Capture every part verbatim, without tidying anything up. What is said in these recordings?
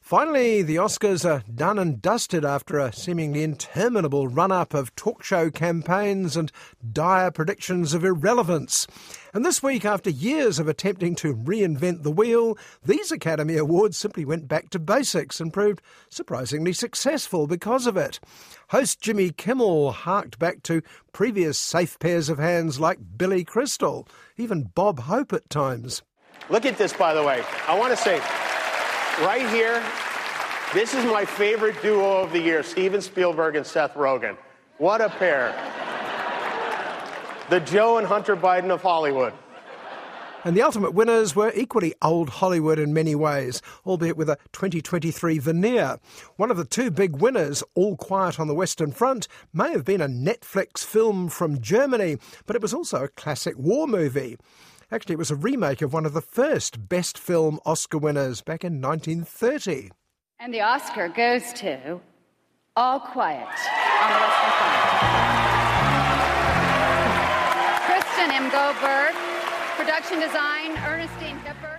Finally, the Oscars are done and dusted after a seemingly interminable run-up of talk show campaigns and dire predictions of irrelevance. And this week, after years of attempting to reinvent the wheel, these Academy Awards simply went back to basics and proved surprisingly successful because of it. Host Jimmy Kimmel harked back to previous safe pairs of hands like Billy Crystal, even Bob Hope at times. Look at this, by the way. I want to say, right here, this is my favorite duo of the year, Steven Spielberg and Seth Rogen. What a pair. The Joe and Hunter Biden of Hollywood. And the ultimate winners were equally old Hollywood in many ways, albeit with a twenty twenty-three veneer. One of the two big winners, All Quiet on the Western Front, may have been a Netflix film from Germany, but it was also a classic war movie. Actually, it was a remake of one of the first Best Film Oscar winners back in nineteen thirty. And the Oscar goes to All Quiet on the Western Front. Kristen M. Goldberg, production design, Ernestine Hipper.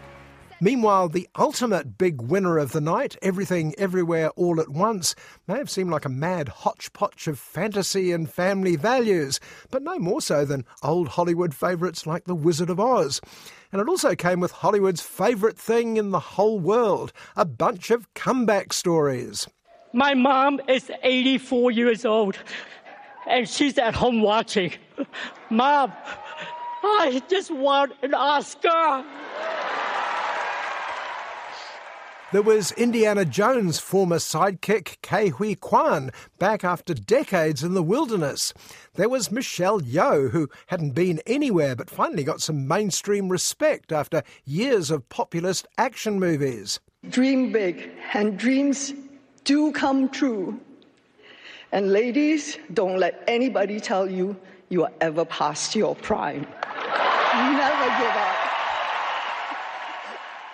Meanwhile, the ultimate big winner of the night, Everything Everywhere All at Once, may have seemed like a mad hodgepodge of fantasy and family values, but no more so than old Hollywood favourites like The Wizard of Oz. And it also came with Hollywood's favourite thing in the whole world, a bunch of comeback stories. My mom is eighty-four years old, and she's at home watching. Mom, I just want an Oscar! There was Indiana Jones' former sidekick, Ke Huy Quan, back after decades in the wilderness. There was Michelle Yeoh, who hadn't been anywhere but finally got some mainstream respect after years of populist action movies. Dream big, and dreams do come true. And ladies, don't let anybody tell you you are ever past your prime. Never give up.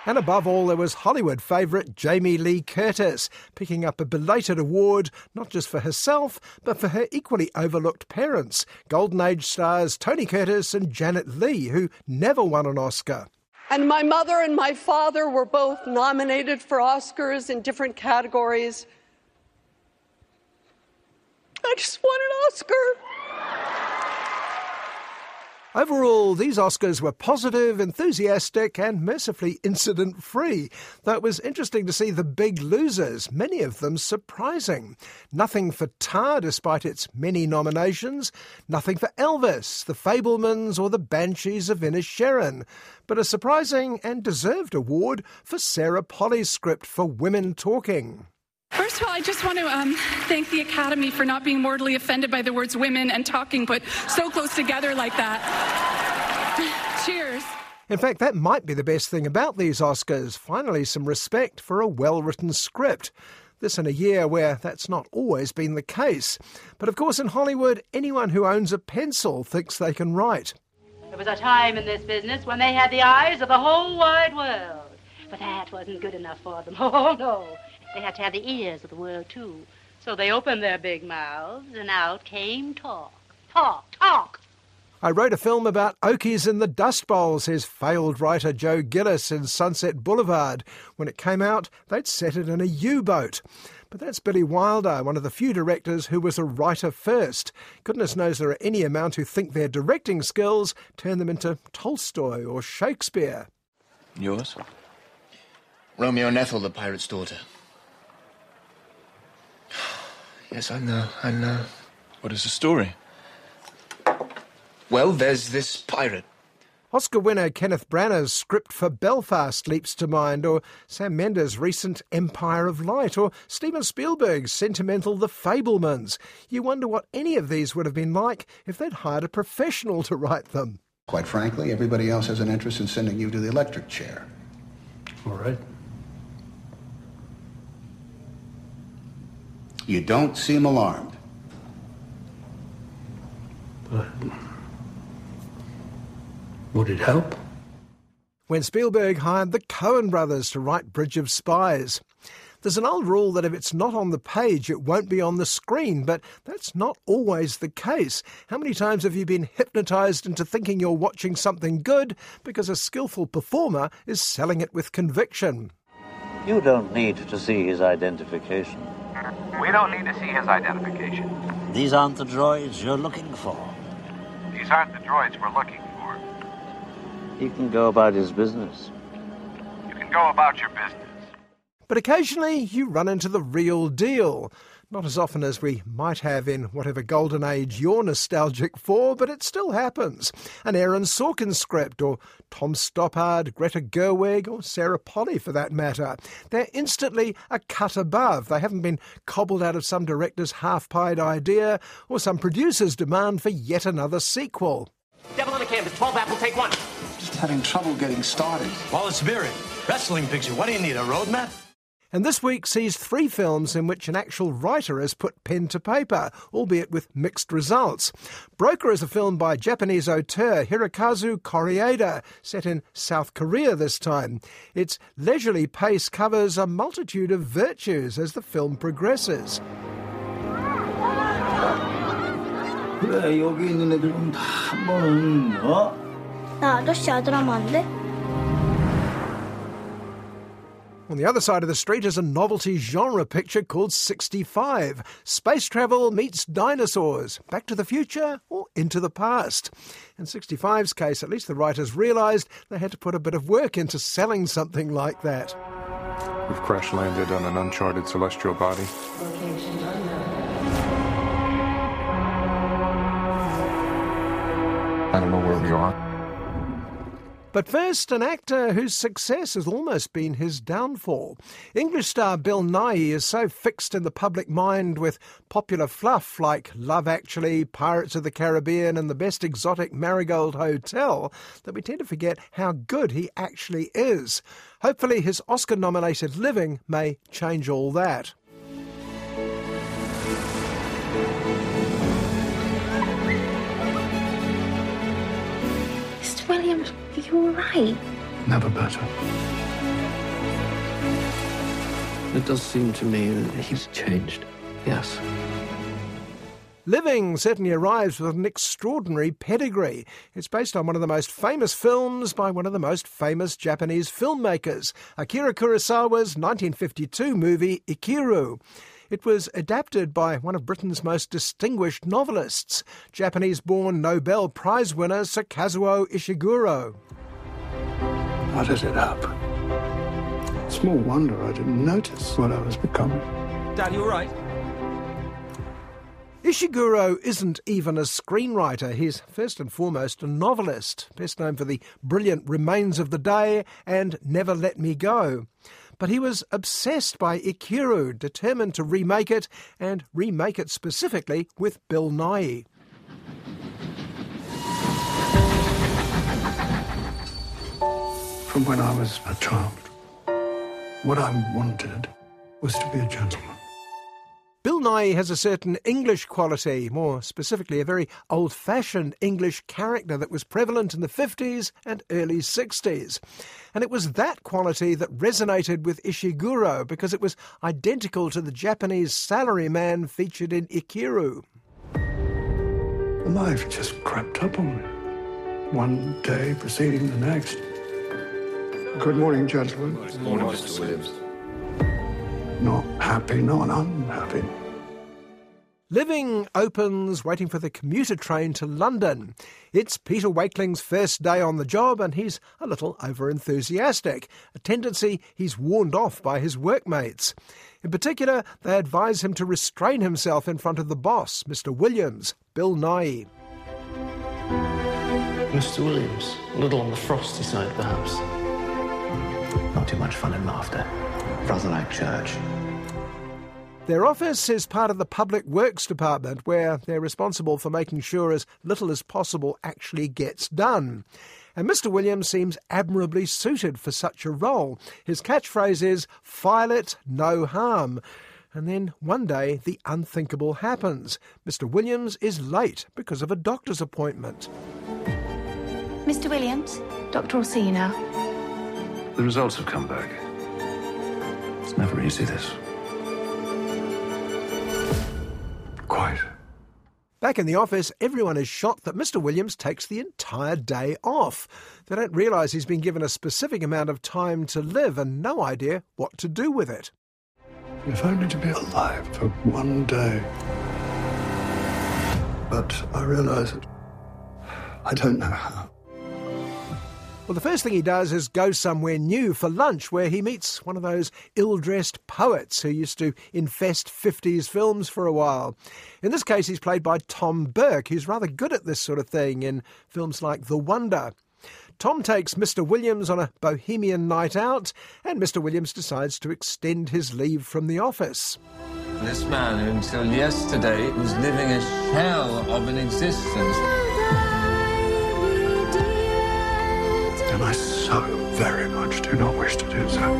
And above all, there was Hollywood favourite Jamie Lee Curtis, picking up a belated award, not just for herself, but for her equally overlooked parents, Golden Age stars Tony Curtis and Janet Leigh, who never won an Oscar. And my mother and my father were both nominated for Oscars in different categories. I just want an Oscar! Overall, these Oscars were positive, enthusiastic and mercifully incident-free, though it was interesting to see the big losers, many of them surprising. Nothing for Tar, despite its many nominations. Nothing for Elvis, The Fabelmans or The Banshees of Inisherin. But a surprising and deserved award for Sarah Polley's script for Women Talking. First of all, I just want to um, thank the Academy for not being mortally offended by the words women and talking put so close together like that. Cheers. In fact, that might be the best thing about these Oscars. Finally, some respect for a well-written script. This in a year where that's not always been the case. But of course, in Hollywood, anyone who owns a pencil thinks they can write. There was a time in this business when they had the eyes of the whole wide world. But that wasn't good enough for them. Oh, no. They had to have the ears of the world, too. So they opened their big mouths, and out came talk. Talk, talk. I wrote a film about Okies in the Dust Bowl, says failed writer Joe Gillis in Sunset Boulevard. When it came out, they'd set it in a U-boat. But that's Billy Wilder, one of the few directors who was a writer first. Goodness knows there are any amount who think their directing skills turn them into Tolstoy or Shakespeare. Yours? Romeo and Ethel, the pirate's daughter. Yes, I know, I know. What is the story? Well, there's this pirate. Oscar winner Kenneth Branagh's script for Belfast leaps to mind, or Sam Mendes' recent Empire of Light, or Steven Spielberg's sentimental The Fabelmans. You wonder what any of these would have been like if they'd hired a professional to write them. Quite frankly, everybody else has an interest in sending you to the electric chair. All right. You don't seem alarmed. But would it help? When Spielberg hired the Coen brothers to write Bridge of Spies. There's an old rule that if it's not on the page, it won't be on the screen, but that's not always the case. How many times have you been hypnotised into thinking you're watching something good because a skillful performer is selling it with conviction? You don't need to see his identification. We don't need to see his identification. These aren't the droids you're looking for. These aren't the droids we're looking for. He can go about his business. You can go about your business. But occasionally you run into the real deal. Not as often as we might have in whatever golden age you're nostalgic for, but it still happens. An Aaron Sorkin script, or Tom Stoppard, Greta Gerwig, or Sarah Polley for that matter. They're instantly a cut above. They haven't been cobbled out of some director's half-pied idea or some producer's demand for yet another sequel. Devil on a canvas, twelve apple, take one. Just having trouble getting started. Well, it's very wrestling picture. What do you need, a roadmap? And this week sees three films in which an actual writer has put pen to paper, albeit with mixed results. Broker is a film by Japanese auteur Hirokazu Koreeda, set in South Korea this time. Its leisurely pace covers a multitude of virtues as the film progresses. On the other side of the street is a novelty genre picture called sixty-five. Space travel meets dinosaurs, Back to the Future or Into the Past. In sixty-five's case, at least the writers realised they had to put a bit of work into selling something like that. We've crash-landed on an uncharted celestial body. Location unknown. I don't know where we are. But first, an actor whose success has almost been his downfall. English star Bill Nighy is so fixed in the public mind with popular fluff like Love Actually, Pirates of the Caribbean and the Best Exotic Marigold Hotel that we tend to forget how good he actually is. Hopefully his Oscar-nominated Living may change all that. Mister Williams, are you all right? Never better. It does seem to me that he's changed, yes. Living certainly arrives with an extraordinary pedigree. It's based on one of the most famous films by one of the most famous Japanese filmmakers, Akira Kurosawa's nineteen fifty-two movie Ikiru. It was adapted by one of Britain's most distinguished novelists, Japanese-born Nobel Prize winner Sir Kazuo Ishiguro. Uttered it up. Small wonder I didn't notice what I was becoming. Dad, you all right? Ishiguro isn't even a screenwriter. He's first and foremost a novelist, best known for the brilliant Remains of the Day and Never Let Me Go. But he was obsessed by Ikiru, determined to remake it, and remake it specifically with Bill Nighy. From when I was a child, what I wanted was to be a gentleman. Bill Nighy has a certain English quality, more specifically a very old-fashioned English character that was prevalent in the fifties and early sixties. And it was that quality that resonated with Ishiguro because it was identical to the Japanese salaryman featured in Ikiru. Life just crept up on me, one day preceding the next. Good morning, gentlemen. Good morning, Mister Williams. Not happy, not unhappy. Living opens waiting for the commuter train to London. It's Peter Wakeling's first day on the job and he's a little over-enthusiastic, a tendency he's warned off by his workmates. In particular, they advise him to restrain himself in front of the boss, Mister Williams, Bill Nighy. Mister Williams. A little on the frosty side, perhaps. Not too much fun and laughter. Rather like church. Their office is part of the Public Works Department, where they're responsible for making sure as little as possible actually gets done. And Mister Williams seems admirably suited for such a role. His catchphrase is, "File it, no harm." And then one day, the unthinkable happens. Mister Williams is late because of a doctor's appointment. Mister Williams, doctor will see you now. The results have come back. It's never easy, this. Quite. Back in the office, everyone is shocked that Mister Williams takes the entire day off. They don't realise he's been given a specific amount of time to live and no idea what to do with it. If only to be alive for one day. But I realise it. I don't know how. Well, the first thing he does is go somewhere new for lunch, where he meets one of those ill-dressed poets who used to infest fifties films for a while. In this case, he's played by Tom Burke, who's rather good at this sort of thing in films like The Wonder. Tom takes Mister Williams on a bohemian night out, and Mister Williams decides to extend his leave from the office. This man, who until yesterday was living a shell of an existence... And I so very much do not wish to do so.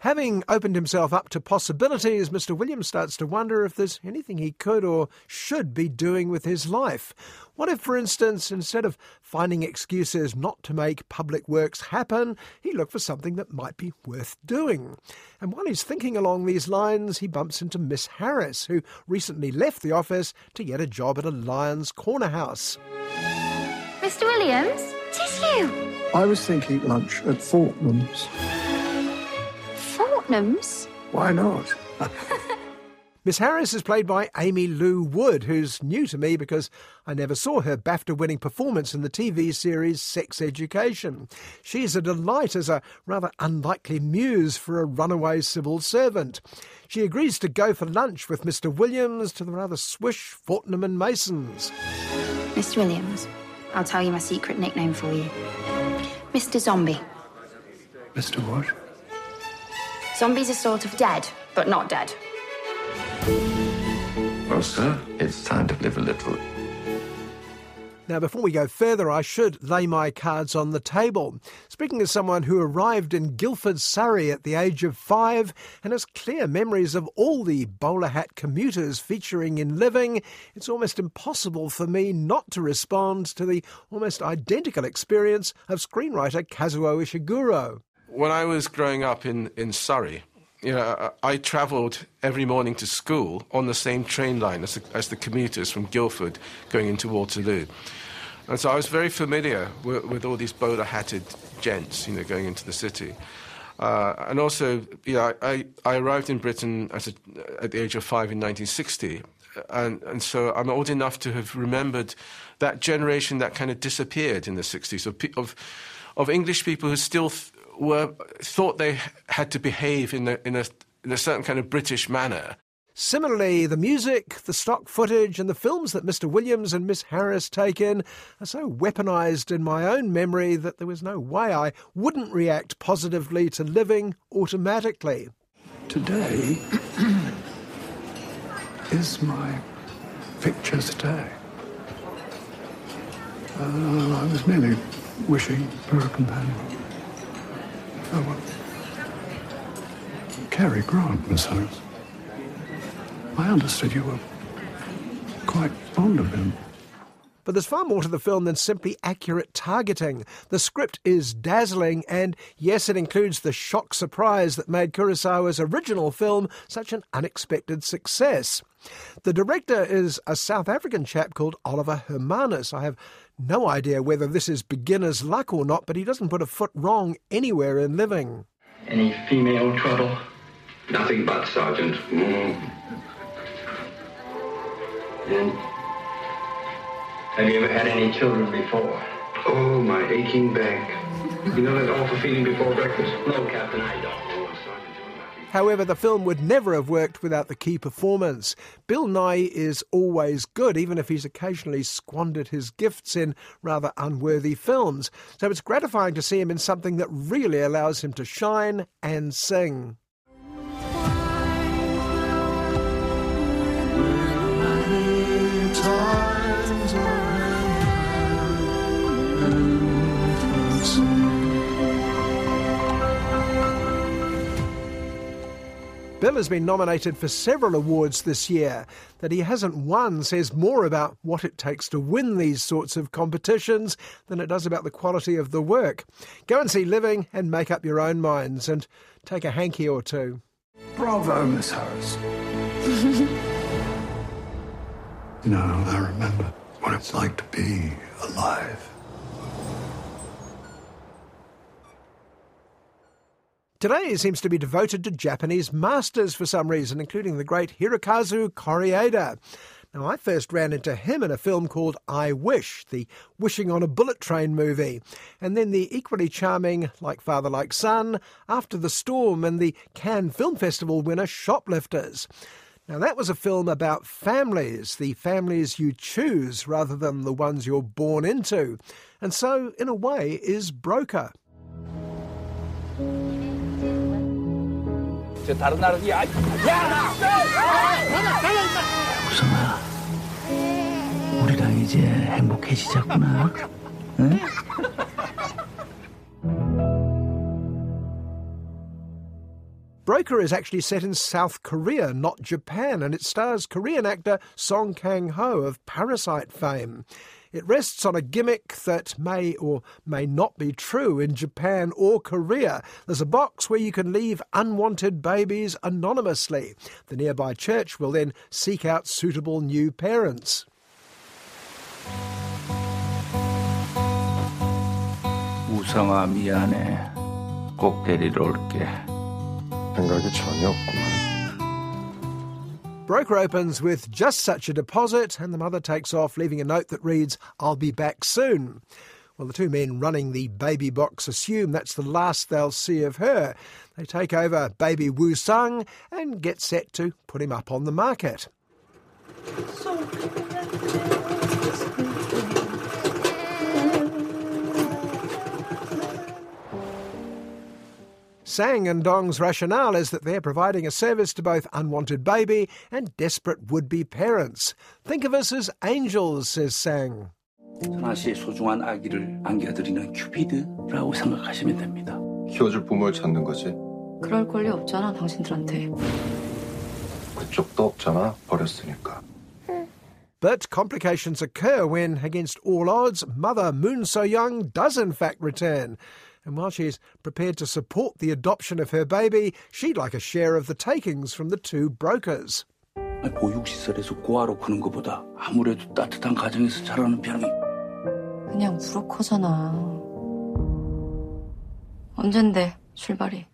Having opened himself up to possibilities, Mister Williams starts to wonder if there's anything he could or should be doing with his life. What if, for instance, instead of finding excuses not to make public works happen, he looked for something that might be worth doing? And while he's thinking along these lines, he bumps into Miss Harris, who recently left the office to get a job at a Lion's Corner house. Mister Williams, tis you. I was thinking lunch at Fortnum's. Fortnum's? Why not? Miss Harris is played by Amy Lou Wood, who's new to me because I never saw her BAFTA-winning performance in the T V series Sex Education. She's a delight as a rather unlikely muse for a runaway civil servant. She agrees to go for lunch with Mister Williams to the rather swish Fortnum and Masons. Mister Williams, I'll tell you my secret nickname for you. Mister Zombie. Mister what? Zombies are sort of dead, but not dead. Well, sir, it's time to live a little. Now, before we go further, I should lay my cards on the table. Speaking as someone who arrived in Guildford, Surrey at the age of five and has clear memories of all the bowler hat commuters featuring in Living, it's almost impossible for me not to respond to the almost identical experience of screenwriter Kazuo Ishiguro. When I was growing up in, in Surrey, you know, I, I travelled every morning to school on the same train line as the, as the commuters from Guildford going into Waterloo. And so I was very familiar with, with all these bowler-hatted gents, you know, going into the city. Uh, and also, you know, I, I arrived in Britain at, a, at the age of five in nineteen sixty, and, and so I'm old enough to have remembered that generation that kind of disappeared in the sixties, of, of, of English people who still... Th- Were, thought they had to behave in a, in, a, in a certain kind of British manner. Similarly, the music, the stock footage and the films that Mister Williams and Miss Harris take in are so weaponised in my own memory that there was no way I wouldn't react positively to Living automatically. Today is my pictures day. Uh, I was merely wishing for a companion. Oh, well, Cary Grant, Miss Harris. I understood you were quite fond of him. But there's far more to the film than simply accurate targeting. The script is dazzling, and yes, it includes the shock surprise that made Kurosawa's original film such an unexpected success. The director is a South African chap called Oliver Hermanus. I have no idea whether this is beginner's luck or not, but he doesn't put a foot wrong anywhere in Living. Any female trouble? Nothing but, Sergeant. Mm. And have you ever had any children before? Oh, my aching back. You know that awful feeling before breakfast? No, Captain, I don't. However, the film would never have worked without the key performance. Bill Nighy is always good, even if he's occasionally squandered his gifts in rather unworthy films. So it's gratifying to see him in something that really allows him to shine and sing. Bill has been nominated for several awards this year. That he hasn't won says more about what it takes to win these sorts of competitions than it does about the quality of the work. Go and see Living and make up your own minds and take a hanky or two. Bravo, Miss Harris. Now I remember what it's like to be alive. Today seems to be devoted to Japanese masters for some reason, including the great Hirokazu Koreeda. Now, I first ran into him in a film called I Wish, the Wishing on a Bullet Train movie, and then the equally charming Like Father, Like Son, After the Storm, and the Cannes Film Festival winner Shoplifters. Now, that was a film about families, the families you choose rather than the ones you're born into, and so, in a way, is Broker. What's the matter? Broker is actually set in South Korea, not Japan, and it stars Korean actor Song Kang-ho of Parasite fame. It rests on a gimmick that may or may not be true in Japan or Korea. There's a box where you can leave unwanted babies anonymously. The nearby church will then seek out suitable new parents. 우상아 미안해. 꼭 데리러 올게. 생각이 전혀 없구만. Broker opens with just such a deposit, and the mother takes off, leaving a note that reads, "I'll be back soon." Well, the two men running the baby box assume that's the last they'll see of her. They take over baby Woo-sung and get set to put him up on the market. Sang and Dong's rationale is that they're providing a service to both unwanted baby and desperate would-be parents. Think of us as angels, says Sang. 선아 씨의 소중한 아기를 안겨드리는 큐피드라고 생각하시면 됩니다. 키워줄 부모를 찾는 거지. 그럴 권리 없잖아, 당신들한테. 그쪽도 없잖아, 버렸으니까. But complications occur when, against all odds, mother Moon So-young does in fact return. And while she's prepared to support the adoption of her baby, she'd like a share of the takings from the two brokers. 보육시설에서 고아로 크는 것보다 아무래도 따뜻한 가정에서 자라는 편이. 그냥 무로 커잖아. 언젠데 출발이.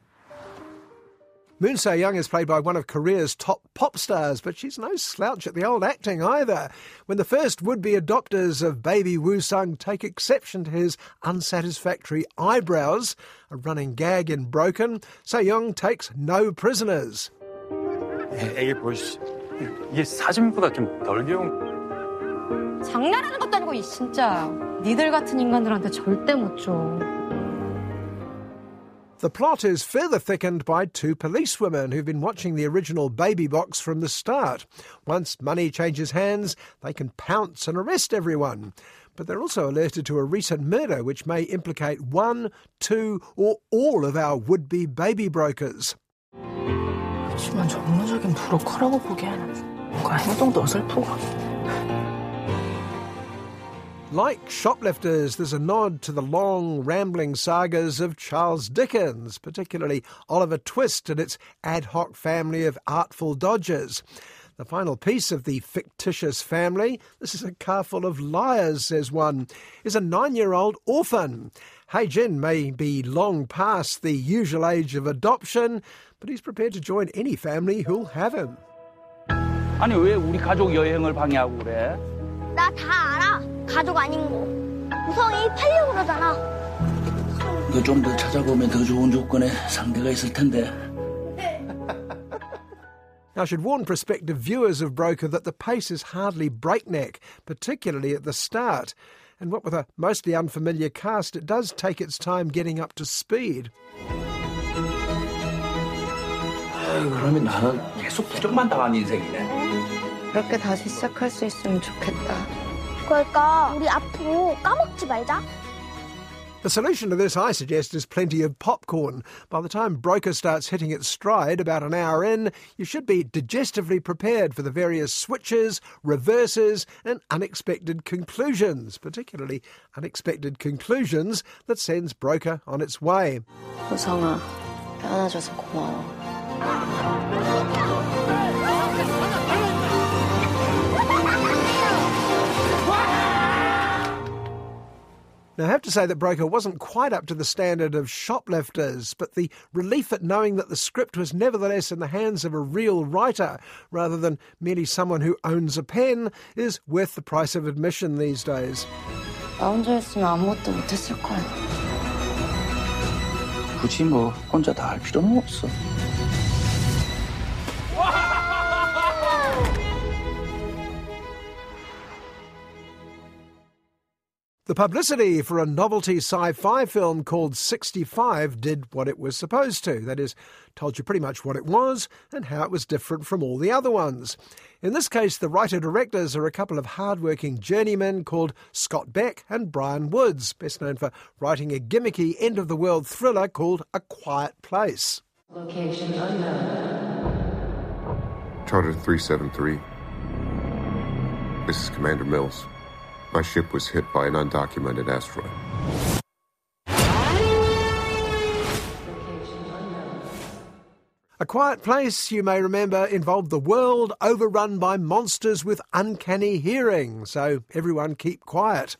Moon Se-young is played by one of Korea's top pop stars, but she's no slouch at the old acting either. When the first would-be adopters of baby Woo-sung take exception to his unsatisfactory eyebrows, a running gag in Broken, Se-young takes no prisoners. 애기 보이시? 이게 사진보다 좀 덜겨운. 장난하는 것도 아니고 진짜 니들 같은 인간들한테 절대 못 줘. The plot is further thickened by two policewomen who've been watching the original baby box from the start. Once money changes hands, they can pounce and arrest everyone. But they're also alerted to a recent murder which may implicate one, two, or all of our would-be baby brokers. 하지만 전문적인 브로커라고 보기에는 뭔가 행동도 어설프고. Like Shoplifters, there's a nod to the long, rambling sagas of Charles Dickens, particularly Oliver Twist and its ad hoc family of artful dodgers. The final piece of the fictitious family, this is a car full of liars, says one, is a nine-year-old orphan. Hae-jin may be long past the usual age of adoption, but he's prepared to join any family who'll have him. 아니 왜 우리 가족 여행을 방해하고 그래? 나 다 알아. 가족 아닌 거. 우성이 팔려고 그러잖아. 너 좀 더 찾아보면 더 좋은 조건에 상대가 있을 텐데. Now, I should warn prospective viewers of Broker that the pace is hardly breakneck, particularly at the start. And what with a mostly unfamiliar cast, it does take its time getting up to speed. 그러면 나는 계속 부정만 당한 인생이네. 그렇게 다시 시작할 수 있으면 좋겠다. 그러니까 우리 앞으로 까먹지 말자. The solution to this, I suggest, is plenty of popcorn. By the time Broker starts hitting its stride about an hour in, you should be digestively prepared for the various switches, reverses and unexpected conclusions, particularly unexpected conclusions that sends Broker on its way. 우성아, 변해줘서 고마워. Now, I have to say that Broker wasn't quite up to the standard of Shoplifters, but the relief at knowing that the script was nevertheless in the hands of a real writer, rather than merely someone who owns a pen, is worth the price of admission these days. 나 혼자 했으면 아무것도 못했을 거야. 굳이 뭐 혼자 다 할 필요는 없어. The publicity for a novelty sci-fi film called sixty-five did what it was supposed to. That is, told you pretty much what it was and how it was different from all the other ones. In this case, the writer-directors are a couple of hard-working journeymen called Scott Beck and Brian Woods, best known for writing a gimmicky end-of-the-world thriller called A Quiet Place. Location unknown. Charter three seven three. This is Commander Mills. My ship was hit by an undocumented asteroid. A Quiet Place, you may remember, involved the world overrun by monsters with uncanny hearing, so everyone keep quiet.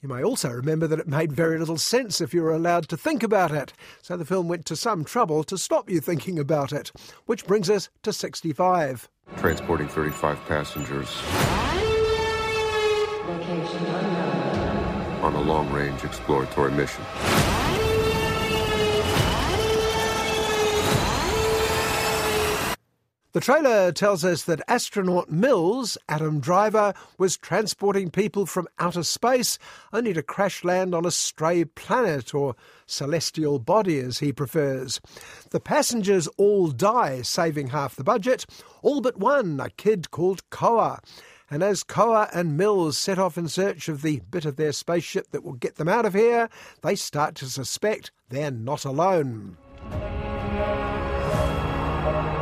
You may also remember that it made very little sense if you were allowed to think about it, so the film went to some trouble to stop you thinking about it. Which brings us to sixty-five. Transporting thirty-five passengers on a long-range exploratory mission. The trailer tells us that astronaut Mills, Adam Driver, was transporting people from outer space only to crash land on a stray planet, or celestial body as he prefers. The passengers all die, saving half the budget, all but one, a kid called Koa. And as Koa and Mills set off in search of the bit of their spaceship that will get them out of here, they start to suspect they're not alone.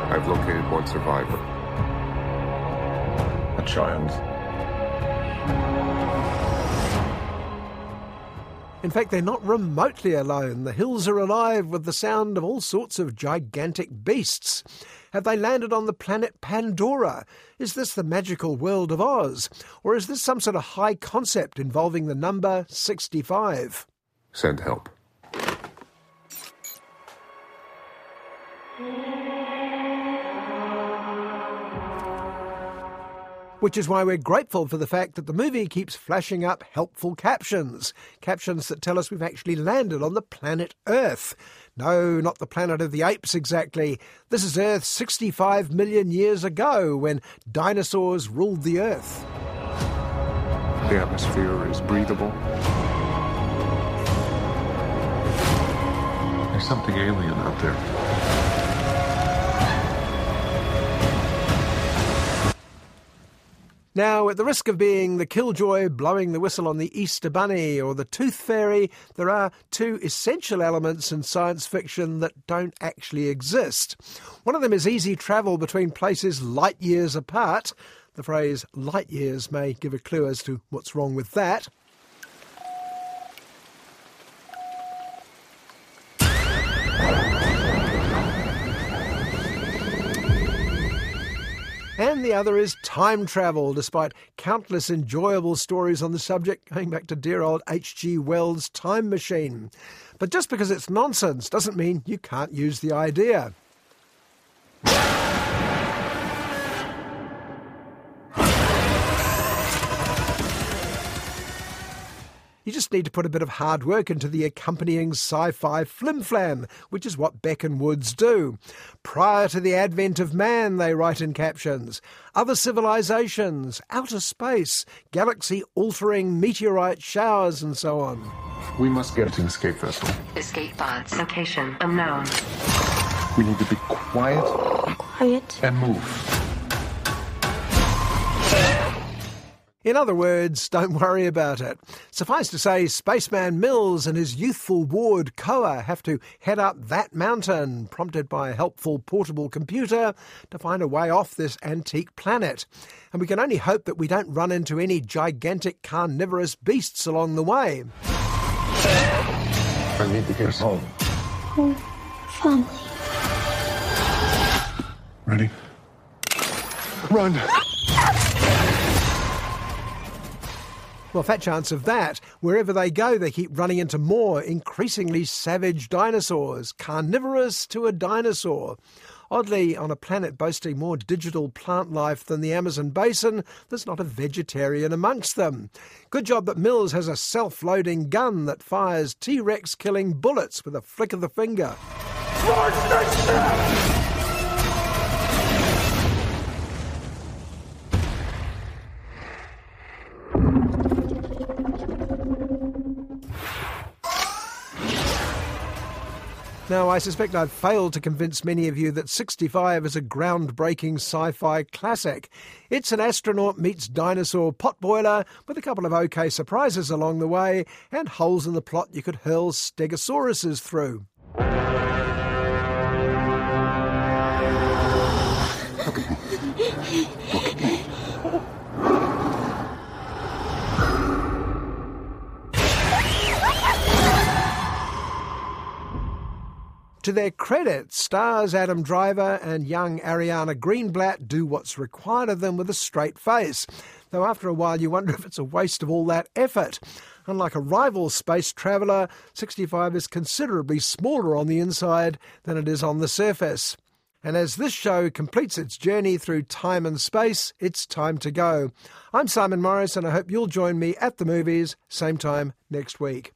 I've located one survivor. A child. In fact, they're not remotely alone. The hills are alive with the sound of all sorts of gigantic beasts. Have they landed on the planet Pandora? Is this the magical world of Oz? Or is this some sort of high concept involving the number sixty-five? Send help. Which is why we're grateful for the fact that the movie keeps flashing up helpful captions. Captions that tell us we've actually landed on the planet Earth. No, not the planet of the apes exactly. This is Earth sixty-five million years ago, when dinosaurs ruled the Earth. The atmosphere is breathable. There's something alien out there. Now, at the risk of being the killjoy blowing the whistle on the Easter Bunny or the Tooth Fairy, there are two essential elements in science fiction that don't actually exist. One of them is easy travel between places light years apart. The phrase light years may give a clue as to what's wrong with that. And the other is time travel, despite countless enjoyable stories on the subject going back to dear old H G Wells' Time Machine. But just because it's nonsense doesn't mean you can't use the idea. just need to put a bit of hard work into the accompanying sci-fi flim-flam, which is what Beck and Woods do. Prior to the advent of man, they write in captions, other civilizations, outer space, galaxy-altering meteorite showers and so on. We must get an escape vessel. Escape pods. Location unknown. We need to be quiet. Quiet. And move. In other words, don't worry about it. Suffice to say, Spaceman Mills and his youthful ward Koa have to head up that mountain, prompted by a helpful portable computer, to find a way off this antique planet. And we can only hope that we don't run into any gigantic carnivorous beasts along the way. I need to get home. Home. Family. Ready? Run! Well, fat chance of that. Wherever they go, they keep running into more increasingly savage dinosaurs, carnivorous to a dinosaur. Oddly, on a planet boasting more digital plant life than the Amazon basin, there's not a vegetarian amongst them. Good job that Mills has a self-loading gun that fires T-Rex killing bullets with a flick of the finger. Now, I suspect I've failed to convince many of you that sixty-five is a groundbreaking sci-fi classic. It's an astronaut meets dinosaur potboiler with a couple of okay surprises along the way and holes in the plot you could hurl stegosauruses through. To their credit, stars Adam Driver and young Ariana Greenblatt do what's required of them with a straight face, though after a while you wonder if it's a waste of all that effort. Unlike a rival space traveller, sixty-five is considerably smaller on the inside than it is on the surface. And as this show completes its journey through time and space, it's time to go. I'm Simon Morris, and I hope you'll join me at the movies, same time next week.